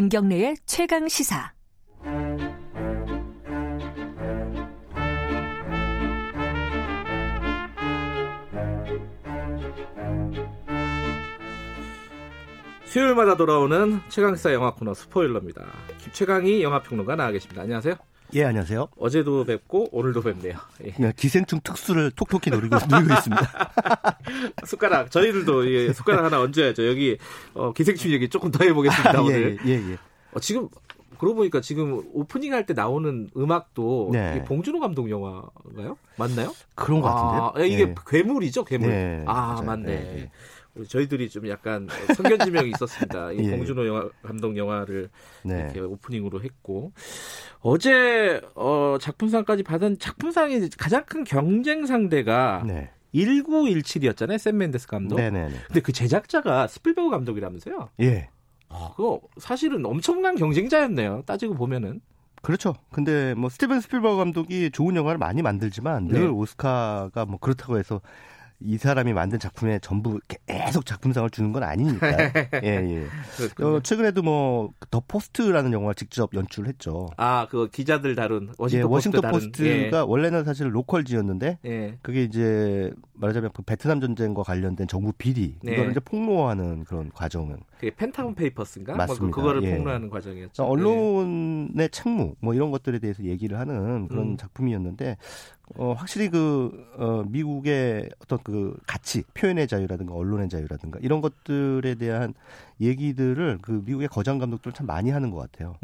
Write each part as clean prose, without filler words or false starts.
김경래의 최강 시사. 수요일마다 돌아오는 최강시사 영화 코너 스포일러입니다. 최강희 영화평론가 나와 계십니다. 안녕하세요. 예, 안녕하세요. 어제도 뵙고 오늘도 뵙네요. 예. 네, 기생충 특수를 톡톡히 누리고 있습니다. 숟가락, 저희들도 예, 숟가락 하나 얹어야죠. 여기 기생충 얘기 조금 더 해보겠습니다. 아, 오늘. 예. 지금 그러고 보니까 지금 오프닝 할 때 나오는 음악도 네. 봉준호 감독 영화인가요? 맞나요? 그런 것 같은데요. 이게 예. 괴물이죠, 괴물. 네, 아, 맞아요. 맞네. 예. 저희들이 좀 약간 선견지명이 있었습니다. 이 봉준호 영화, 감독 영화를 네. 이렇게 오프닝으로 했고 어제 작품상까지 받은 작품상이 가장 큰 경쟁 상대가 네. 1917이었잖아요. 샌 맨데스 감독. 네네네. 근데 그 제작자가 스필버그 감독이라면서요? 예. 그거 사실은 엄청난 경쟁자였네요. 따지고 보면은. 그렇죠. 근데 뭐 스티븐 스필버그 감독이 좋은 영화를 많이 만들지만 네. 늘 오스카가 뭐 그렇다고 해서. 이 사람이 만든 작품에 전부 계속 작품상을 주는 건 아니니까. 예. 최근에도 뭐 더 포스트라는 영화를 직접 연출을 했죠. 아, 그 기자들 다룬 워싱턴, 예, 워싱턴 포스트가 예. 원래는 사실 로컬지였는데 예. 그게 이제 말하자면 베트남 전쟁과 관련된 정부 비리 예. 이거를 이제 폭로하는 그런 과정은. 그게 펜타곤 페이퍼스인가? 맞습니다. 뭐 그거를 예. 폭로하는 과정이었죠. 언론의 책무 뭐 이런 것들에 대해서 얘기를 하는 그런 작품이었는데. 확실히 미국의 어떤 그 가치, 표현의 자유라든가 언론의 자유라든가 이런 것들에 대한 얘기들을 그 미국의 거장 감독들은 참 많이 하는 것 같아요.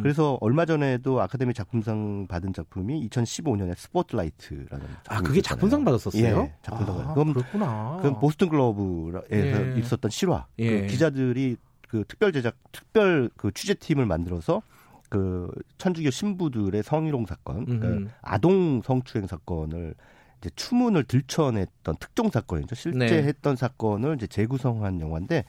그래서 얼마 전에도 아카데미 작품상 받은 작품이 2015년에 스포트라이트라는 작품이 그게 있잖아요. 작품상 받았었어요? 예, 작품상. 그렇구나. 그럼 보스턴 글로브에서 예. 있었던 실화. 예. 그 기자들이 그 특별 그 취재팀을 만들어서 그 천주교 신부들의 성희롱 사건, 그러니까 아동 성추행 사건을 이제 추문을 들춰냈던 특종 사건이죠. 실제 네. 했던 사건을 이제 재구성한 영화인데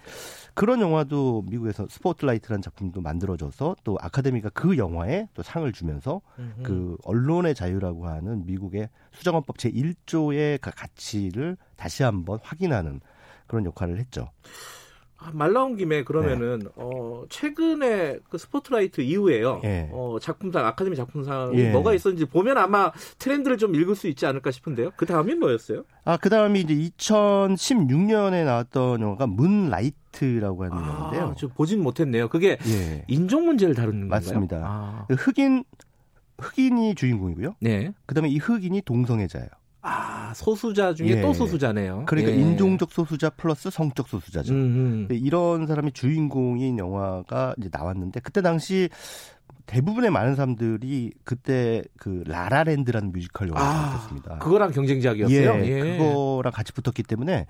그런 영화도 미국에서 스포트라이트라는 작품도 만들어져서 또 아카데미가 그 영화에 또 상을 주면서 그 언론의 자유라고 하는 미국의 수정헌법 제1조의 가치를 다시 한번 확인하는 그런 역할을 했죠. 말 나온 김에 그러면은 네. 최근에 그 스포트라이트 이후에요. 네. 작품상 아카데미 작품상이 네. 뭐가 있었는지 보면 아마 트렌드를 좀 읽을 수 있지 않을까 싶은데요. 그 다음이 뭐였어요? 그 다음이 이제 2016년에 나왔던 영화가 문라이트라고 하는 영화인데요. 저 보진 못했네요. 그게 네. 인종 문제를 다루는 맞습니다. 건가요? 맞습니다. 흑인이 주인공이고요. 네. 그다음에 이 흑인이 동성애자예요. 소수자 중에 예. 또 소수자네요. 그러니까 예. 인종적 소수자 플러스 성적 소수자죠. 이런 사람이 주인공인 영화가 이제 나왔는데 그때 당시 대부분의 많은 사람들이 그때 그 라라랜드라는 뮤지컬 영화가 나왔었습니다. 그거랑 경쟁작이었어요? 예, 예. 그거랑 같이 붙었기 때문에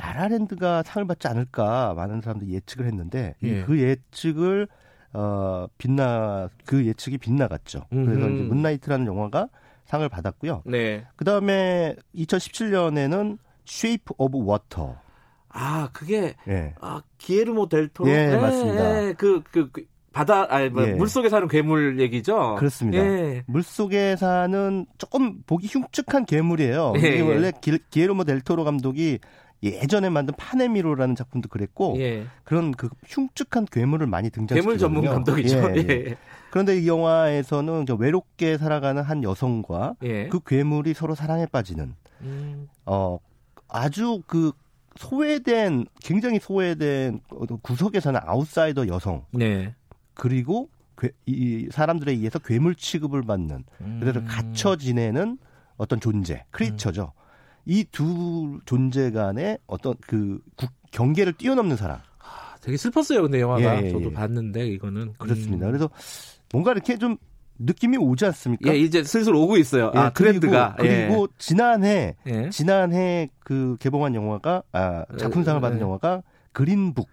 라라랜드가 상을 받지 않을까 많은 사람들이 예측을 했는데 예. 그 예측을 그 예측이 빗나갔죠. 그래서 이제 문라이트라는 영화가 상을 받았고요. 네. 그다음에 2017년에는 Shape of Water. 그게 네. 기예르모 델 토로. 예, 네, 맞습니다. 예, 그 바다 예. 물속에 사는 괴물 얘기죠. 그렇습니다. 예. 물속에 사는 조금 보기 흉측한 괴물이에요. 예, 이게 원래 기예르모 델 토로 감독이 예전에 만든 파네미로라는 작품도 그랬고 예. 그런 그 흉측한 괴물을 많이 등장시키거든요. 괴물 전문 감독이죠. 예. 그런데 이 영화에서는 외롭게 살아가는 한 여성과 예. 그 괴물이 서로 사랑에 빠지는 아주 그 소외된 굉장히 소외된 구석에 사는 아웃사이더 여성 네. 그리고 이 사람들에 의해서 괴물 취급을 받는 그래서 갇혀 지내는 어떤 존재, 크리처죠. 이 두 존재 간의 어떤 그 경계를 뛰어넘는 사람. 되게 슬펐어요. 근데 영화가. 저도 봤는데 이거는. 그렇습니다. 그래서 뭔가 이렇게 좀 느낌이 오지 않습니까? 예, 이제 슬슬 오고 있어요. 트렌드가. 그리고 예. 지난해 그 개봉한 영화가 작품상을 받은 영화가 그린북.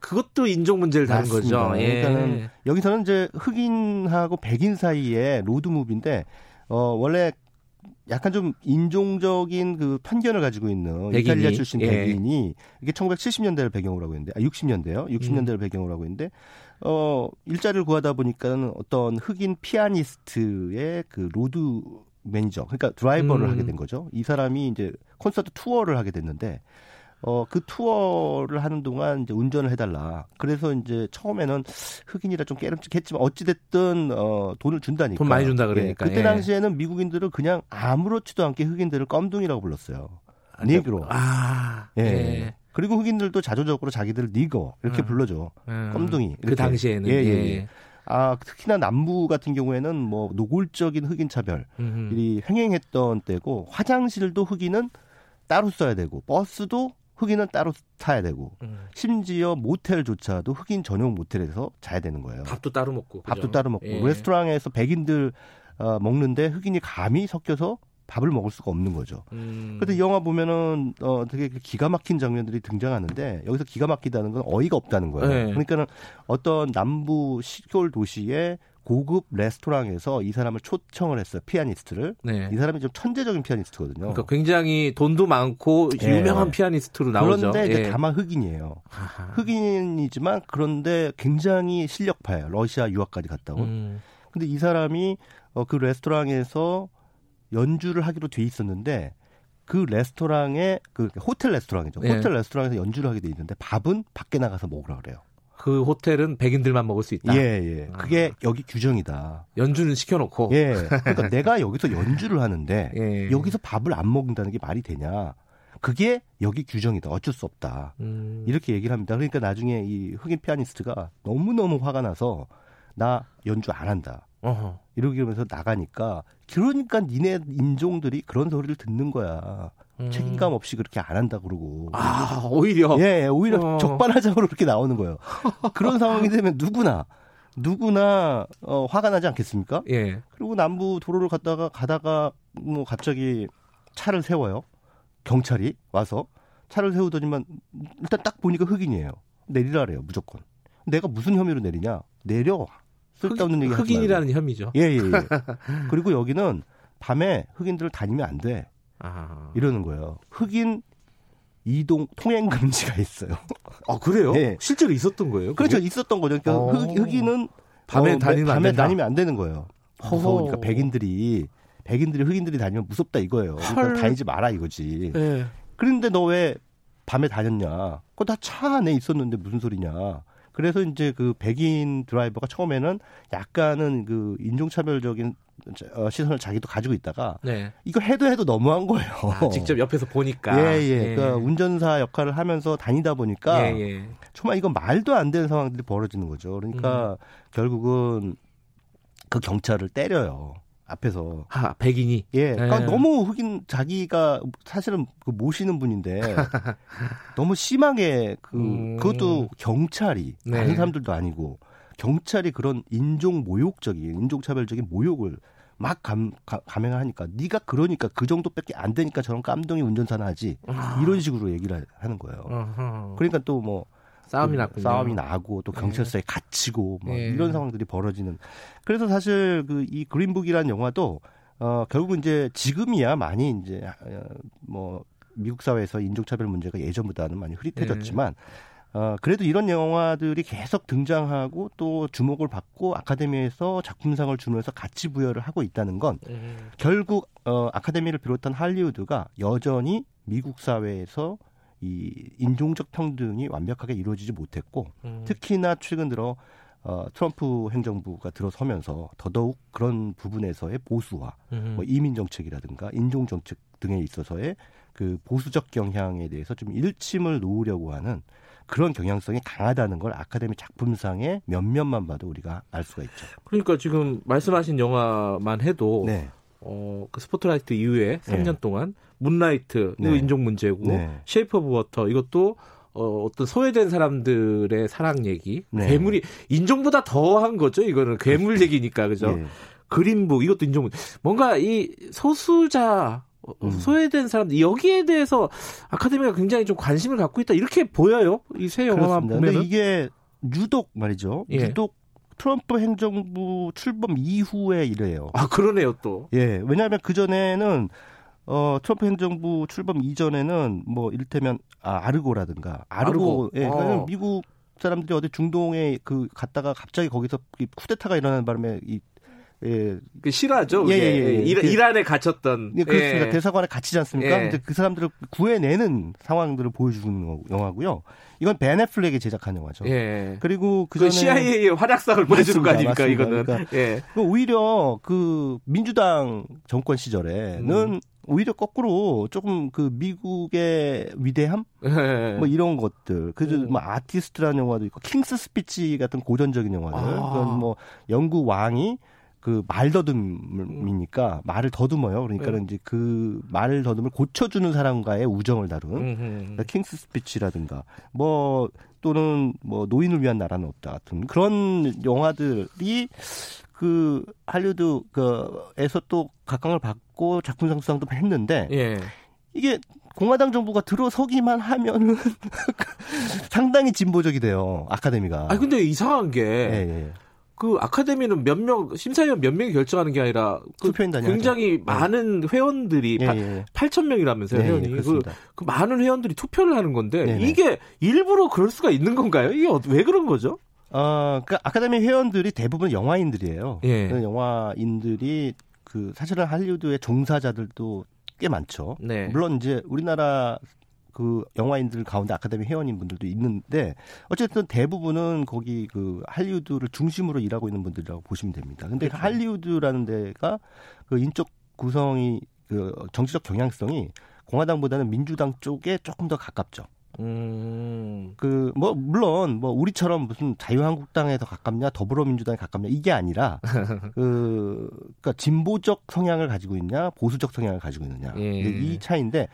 그것도 인종 문제를 다룬 거죠. 예. 그러니까는 여기서는 이제 흑인하고 백인 사이의 로드 무비인데 원래 약간 좀 인종적인 그 편견을 가지고 있는 백인이, 이탈리아 출신 백인이 예. 이게 1970년대를 배경으로 하고 있는데 60년대요. 60년대를 배경으로 하고 있는데 일자리를 구하다 보니까 어떤 흑인 피아니스트의 그 로드 매니저, 그러니까 드라이버를 하게 된 거죠. 이 사람이 이제 콘서트 투어를 하게 됐는데 그 투어를 하는 동안 이제 운전을 해달라. 그래서 이제 처음에는 흑인이라 좀 깨름칙했지만 어찌됐든 돈을 준다니까. 돈 많이 준다 그러니까. 예, 그때 당시에는 미국인들을 그냥 아무렇지도 않게 흑인들을 껌둥이라고 불렀어요. 니그로. 아, 예. 예. 그리고 흑인들도 자조적으로 자기들을 니거 이렇게 불러줘. 껌둥이. 이렇게. 그 당시에는. 예, 예. 예. 아, 특히나 남부 같은 경우에는 뭐 노골적인 흑인 차별이 횡행했던 때고, 화장실도 흑인은 따로 써야 되고, 버스도 흑인은 따로 타야 되고, 심지어 모텔조차도 흑인 전용 모텔에서 자야 되는 거예요. 밥도 따로 먹고. 밥도 그죠? 따로 먹고. 예. 레스토랑에서 백인들 먹는데 흑인이 감히 섞여서 밥을 먹을 수가 없는 거죠. 그런데 영화 보면은 되게 기가 막힌 장면들이 등장하는데, 여기서 기가 막히다는 건 어이가 없다는 거예요. 네. 그러니까는 어떤 남부 시골 도시의 고급 레스토랑에서 이 사람을 초청을 했어요. 피아니스트를. 네. 이 사람이 좀 천재적인 피아니스트거든요. 그러니까 굉장히 돈도 많고 유명한 예. 피아니스트로 나오죠. 그런데 이제 예. 다만 흑인이에요. 아하. 흑인이지만 그런데 굉장히 실력파예요. 러시아 유학까지 갔다 온. 근데 이 사람이 그 레스토랑에서 연주를 하기로 돼 있었는데, 그 레스토랑에, 그 호텔 레스토랑이죠. 예. 호텔 레스토랑에서 연주를 하게 돼 있는데, 밥은 밖에 나가서 먹으라 그래요. 그 호텔은 백인들만 먹을 수 있다. 예, 예. 아. 그게 여기 규정이다. 연주는 시켜놓고. 예. 그러니까 내가 여기서 연주를 하는데, 예. 여기서 밥을 안 먹는다는 게 말이 되냐. 그게 여기 규정이다. 어쩔 수 없다. 이렇게 얘기를 합니다. 그러니까 나중에 이 흑인 피아니스트가 너무너무 화가 나서, 나 연주 안 한다. 어허. 이러면서 나가니까, 그러니까 니네 인종들이 그런 소리를 듣는 거야. 책임감 없이 그렇게 안 한다 그러고. 아, 오히려. 예, 오히려 적반하장으로 그렇게 나오는 거예요. 그런 상황이 되면 누구나 화가 나지 않겠습니까? 예. 그리고 남부 도로를 가다가 뭐 갑자기 차를 세워요. 경찰이 와서 차를 세우더니만 일단 딱 보니까 흑인이에요. 내리라 그래요, 무조건. 내가 무슨 혐의로 내리냐? 내려. 쓸데없는 얘기 하지 말고. 흑인이라는 혐의죠. 예, 예, 예. 그리고 여기는 밤에 흑인들을 다니면 안 돼. 아. 이러는 거예요. 흑인 이동 통행 금지가 있어요. 아, 그래요? 예. 실제로 있었던 거예요? 그게? 그렇죠. 있었던 거죠. 그러니까 흑인은 밤에 다니면 안 되는 거예요. 무서우니까 백인들이 흑인들이 다니면 무섭다 이거예요. 그러니까 다니지 마라 이거지. 예. 그런데 너 왜 밤에 다녔냐? 그거 다 차 안에 있었는데 무슨 소리냐? 그래서 이제 그 백인 드라이버가 처음에는 약간은 그 인종차별적인 시선을 자기도 가지고 있다가 네. 이거 해도 너무한 거예요. 아, 직접 옆에서 보니까. 예, 예. 예. 그러니까 운전사 역할을 하면서 다니다 보니까 예, 예. 정말 이건 말도 안 되는 상황들이 벌어지는 거죠. 그러니까 결국은 그 경찰을 때려요. 앞에서. 아, 백인이? 예. 그러니까 너무 흑인 자기가 사실은 그 모시는 분인데 너무 심하게 그것도 경찰이 다른 네. 사람들도 아니고 경찰이 그런 인종차별적인 모욕을 막 감행을 하니까 네가 그러니까 그 정도밖에 안 되니까 저런 깜둥이 운전사나 하지 이런 식으로 얘기를 하는 거예요. 그러니까 또 뭐 싸움이 나고 또 경찰서에 네. 갇히고 막 네. 이런 상황들이 벌어지는. 그래서 사실 그 이 그린북이라는 영화도 결국은 이제 지금이야 많이 이제 뭐 미국 사회에서 인종차별 문제가 예전보다는 많이 흐릿해졌지만 네. 그래도 이런 영화들이 계속 등장하고 또 주목을 받고 아카데미에서 작품상을 주면서 가치 부여를 하고 있다는 건 결국 아카데미를 비롯한 할리우드가 여전히 미국 사회에서 이 인종적 평등이 완벽하게 이루어지지 못했고 특히나 최근 들어 트럼프 행정부가 들어서면서 더더욱 그런 부분에서의 보수와 뭐 이민 정책이라든가 인종 정책 등에 있어서의 그 보수적 경향에 대해서 좀 일침을 놓으려고 하는 그런 경향성이 강하다는 걸 아카데미 작품상의 면면만 봐도 우리가 알 수가 있죠. 그러니까 지금 말씀하신 영화만 해도 네. 그 스포트라이트 이후에 3년 네. 동안 문라이트 네. 인종 문제고 네. 쉐이프 오브 워터 이것도 어떤 소외된 사람들의 사랑 얘기 네. 괴물이 인종보다 더한 거죠. 이거는 괴물 얘기니까 그죠. 네. 그린북 이것도 인종 문제. 뭔가 이 소수자 소외된 사람들 여기에 대해서 아카데미가 굉장히 좀 관심을 갖고 있다 이렇게 보여요. 이 세 영화만 보면은. 근데 이게 유독 말이죠. 예. 유독 트럼프 행정부 출범 이후에 이래요. 아, 그러네요, 또. 예. 왜냐하면 그전에는, 트럼프 행정부 출범 이전에는 뭐, 이를테면, 아르고라든가. 아르고. 예. 그러니까 미국 사람들이 어디 중동에 갔다가 갑자기 거기서 쿠데타가 일어나는 바람에 예. 그 실화죠. 예, 예, 예. 이란에 갇혔던. 예, 그렇습니다. 예. 대사관에 갇히지 않습니까? 예. 이제 그 사람들을 구해내는 상황들을 보여주는 영화고요. 이건 벤 애플렉이 제작한 영화죠. 예. 그리고 그전에 그 CIA의 활약상을 보여주는 거 아닙니까? 맞습니다. 이거는. 그러니까 예. 오히려 그 민주당 정권 시절에는 오히려 거꾸로 조금 그 미국의 위대함 뭐 이런 것들, 그래서 뭐 아티스트라는 영화도 있고 킹스 스피치 같은 고전적인 영화들, 그건 뭐 영국 왕이 그 말 더듬이니까 말을 더듬어요. 그러니까 이제 그 말 더듬을 고쳐주는 사람과의 우정을 다룬 그러니까 킹스 스피치라든가 뭐 또는 뭐 노인을 위한 나라는 없다 같은 그런 영화들이 그 할리우드 그에서 또 각광을 받고 작품상 수상도 했는데 예. 이게 공화당 정부가 들어서기만 하면은 상당히 진보적이 돼요. 아카데미가. 아 근데 이상한 게 예. 그 아카데미는 몇 명 심사위원 몇 명이 결정하는 게 아니라 그 굉장히 하죠. 많은 회원들이 8,000명이라면서요. 회원이 그 많은 회원들이 투표를 하는 건데 네네. 이게 일부러 그럴 수가 있는 건가요? 이게 왜 그런 거죠? 그러니까 아카데미 회원들이 대부분 영화인들이에요. 예. 영화인들이 그 사실은 할리우드의 종사자들도 꽤 많죠. 네. 물론 이제 우리나라 그 영화인들 가운데 아카데미 회원인 분들도 있는데 어쨌든 대부분은 거기 그 할리우드를 중심으로 일하고 있는 분들이라고 보시면 됩니다. 근데 그렇죠. 할리우드라는 데가 그 인적 구성이 그 정치적 경향성이 공화당보다는 민주당 쪽에 조금 더 가깝죠. 그 뭐 물론 뭐 우리처럼 무슨 자유한국당에 더 가깝냐 더불어민주당에 가깝냐 이게 아니라 그러니까 진보적 성향을 가지고 있냐 보수적 성향을 가지고 있느냐 이 차이인데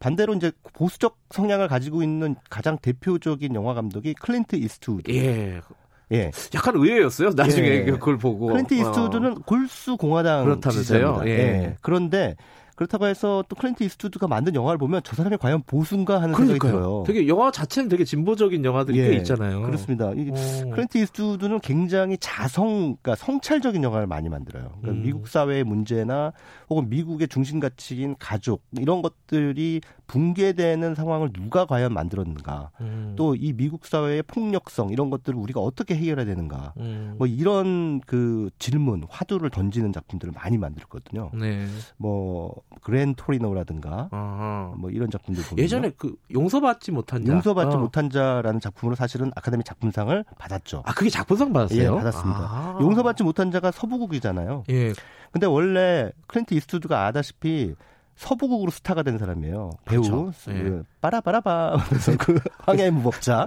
반대로 이제 보수적 성향을 가지고 있는 가장 대표적인 영화 감독이 클린트 이스트우드. 예. 약간 의외였어요. 나중에 그걸 보고 클린트 이스트우드는 골수 공화당 지지자입니다. 그런데 그렇다고 해서 또 클린트 이스트우드가 만든 영화를 보면 저 사람이 과연 보수인가 하는 그러니까요. 생각이 들어요. 되게 영화 자체는 되게 진보적인 영화들이 꽤 있잖아요. 그렇습니다. 클린트 이스트우드는 굉장히 자성, 그러니까 성찰적인 영화를 많이 만들어요. 그러니까 미국 사회의 문제나 혹은 미국의 중심 가치인 가족 이런 것들이 붕괴되는 상황을 누가 과연 만들었는가, 또 이 미국 사회의 폭력성 이런 것들을 우리가 어떻게 해결해야 되는가, 뭐 이런 그 질문, 화두를 던지는 작품들을 많이 만들었거든요. 네. 뭐 그랜 토리노라든가 아하. 뭐 이런 작품들 보면 예전에 그 용서받지 못한 자, 못한 자라는 작품으로 사실은 아카데미 작품상을 받았죠. 아 그게 작품상 받았어요? 예, 받았습니다. 아. 용서받지 못한 자가 서부국이잖아요. 예. 근데 원래 클린트 이스트우드가 아다시피 서부국으로 스타가 된 사람이에요. 배우 그렇죠. 예. 빠라바라바 그 황야의 무법자.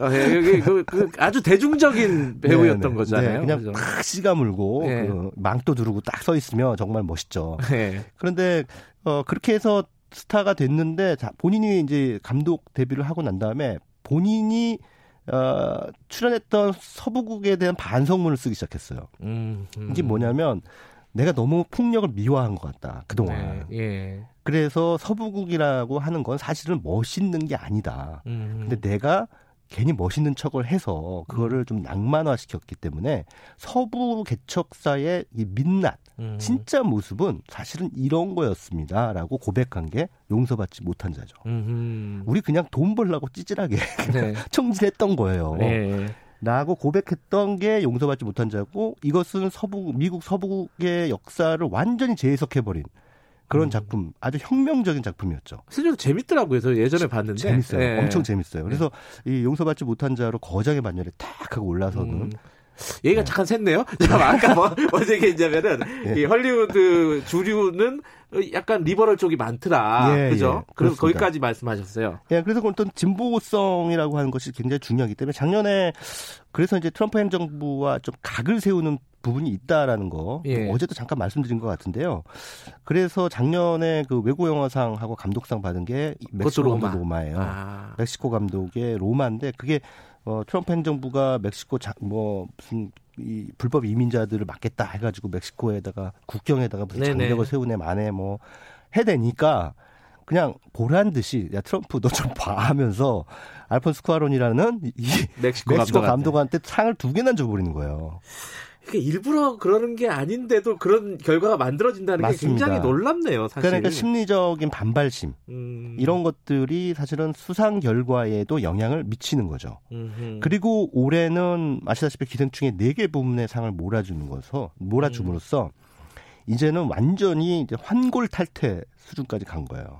아주 대중적인 배우였던 거잖아요. 네, 그냥 딱 씨가 물고 그 망토 두르고 딱 서 있으면 정말 멋있죠. 그런데 그렇게 해서 스타가 됐는데 본인이 이제 감독 데뷔를 하고 난 다음에 본인이 출연했던 서부국에 대한 반성문을 쓰기 시작했어요. 이게 뭐냐면 내가 너무 폭력을 미화한 것 같다. 그동안. 그래서 서부국이라고 하는 건 사실은 멋있는 게 아니다. 근데 내가 괜히 멋있는 척을 해서 그거를 좀 낭만화시켰기 때문에 서부 개척사의 이 민낯, 진짜 모습은 사실은 이런 거였습니다. 라고 고백한 게 용서받지 못한 자죠. 우리 그냥 돈 벌려고 찌질하게 청진했던 거예요. 라고 고백했던 게 용서받지 못한 자고 이것은 미국 서부국의 역사를 완전히 재해석해버린 그런 작품, 아주 혁명적인 작품이었죠. 실제로 재밌더라고요. 저 예전에 봤는데. 재밌어요. 네. 엄청 재밌어요. 그래서 이 용서받지 못한 자로 거장의 반열에 탁 하고 올라서는 얘기가 잠깐 샜네요. 아까 어제 얘기했냐면은 이 헐리우드 주류는 약간 리버럴 쪽이 많더라. 그죠? 그래서 거기까지 말씀하셨어요. 예, 그래서 어떤 진보성이라고 하는 것이 굉장히 중요하기 때문에 작년에 그래서 이제 트럼프 행정부와 좀 각을 세우는 부분이 있다라는 거 어제도 잠깐 말씀드린 것 같은데요. 그래서 작년에 그 외국 영화상하고 감독상 받은 게 멕시코 로마. 감독 로마예요. 아. 멕시코 감독의 로마인데 그게 트럼프 행정부가 멕시코 무슨 이 불법 이민자들을 막겠다 해가지고 멕시코에다가 국경에다가 무슨 장벽을 세운 애 만에 뭐 해대니까 그냥 보란 듯이 야 트럼프 너 좀 봐 하면서 알폰스 쿠아론이라는 이 멕시코 감독한테 상을 2개나 줘버리는 거예요. 그게 일부러 그러는 게 아닌데도 그런 결과가 만들어진다는 맞습니다. 게 굉장히 놀랍네요. 사실. 그러니까 심리적인 반발심 이런 것들이 사실은 수상 결과에도 영향을 미치는 거죠. 그리고 올해는 아시다시피 기생충의 4개 부문의 상을 몰아줌으로써 이제는 완전히 이제 환골탈태 수준까지 간 거예요.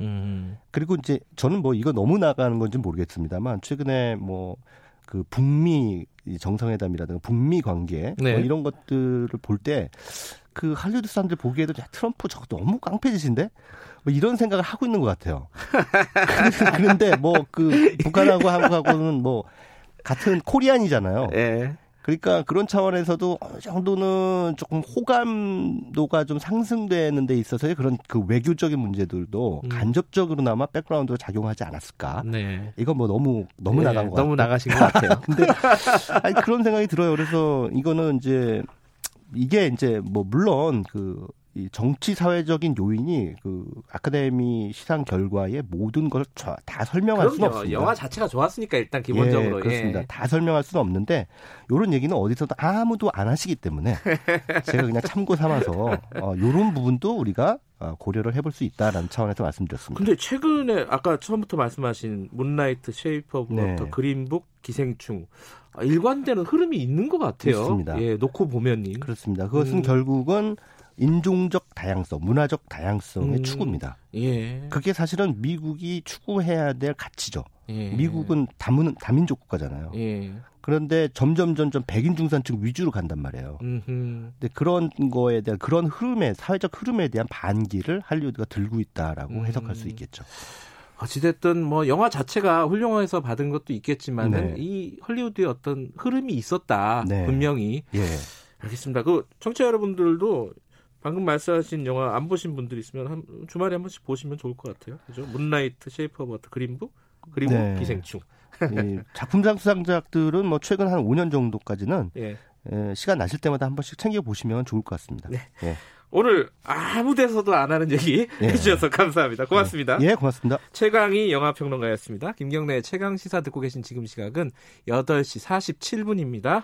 그리고 이제 저는 뭐 이거 너무 나가는 건지 모르겠습니다만 최근에 뭐 그 북미 정상회담이라든가 북미 관계 네. 뭐 이런 것들을 볼 때 그 할리우드 사람들 보기에도 야, 트럼프 저거 너무 깡패짓인데 뭐 이런 생각을 하고 있는 것 같아요. 그런데 뭐 그 북한하고 한국하고는 뭐 같은 코리안이잖아요. 네. 그러니까 그런 차원에서도 어느 정도는 조금 호감도가 좀 상승되는 데 있어서의 그런 그 외교적인 문제들도 간접적으로나마 백그라운드가 작용하지 않았을까. 네. 이건 뭐 너무 네, 나간 것 같아요. 너무 나가신 것 같아요. 근데 아니, 그런 생각이 들어요. 그래서 이거는 이제 이게 이제 뭐 물론 그 이 정치 사회적인 요인이 그 아카데미 시상 결과의 모든 걸 다 설명할 수는 없습니다. 영화 자체가 좋았으니까 일단 기본적으로. 예, 그렇습니다. 예. 다 설명할 수는 없는데 이런 얘기는 어디서도 아무도 안 하시기 때문에 제가 그냥 참고 삼아서 이런 부분도 우리가 고려를 해볼 수 있다라는 차원에서 말씀드렸습니다. 근데 최근에 아까 처음부터 말씀하신 문라이트, 쉐이프 오브 워터, 그린북, 기생충 일관되는 흐름이 있는 것 같아요. 있습니다. 예, 놓고 보면 그렇습니다. 그것은 결국은 인종적 다양성, 문화적 다양성의 추구입니다. 예. 그게 사실은 미국이 추구해야 될 가치죠. 예. 미국은 다민족 국가잖아요. 예. 그런데 점점 백인중산층 위주로 간단 말이에요. 근데 그런 거에 대한 그런 흐름에 사회적 흐름에 대한 반기를 할리우드가 들고 있다라고 해석할 수 있겠죠. 어찌됐든 뭐 영화 자체가 훌륭해서 받은 것도 있겠지만은 네. 이 할리우드의 어떤 흐름이 있었다 네. 분명히. 예. 알겠습니다. 그 청취자 여러분들도. 방금 말씀하신 영화 안 보신 분들 있으면 주말에 한 번씩 보시면 좋을 것 같아요. 그죠? 문라이트, 쉐이프 오브 워터, 그린북, 그리고 네. 기생충. 예, 작품상 수상작들은 뭐 최근 한 5년 정도까지는 예. 예, 시간 나실 때마다 한 번씩 챙겨 보시면 좋을 것 같습니다. 네. 예. 오늘 아무 데서도 안 하는 얘기 예. 해주셔서 감사합니다. 고맙습니다. 예, 고맙습니다. 최강희 영화평론가였습니다. 김경래의 최강 시사 듣고 계신 지금 시각은 8시 47분입니다.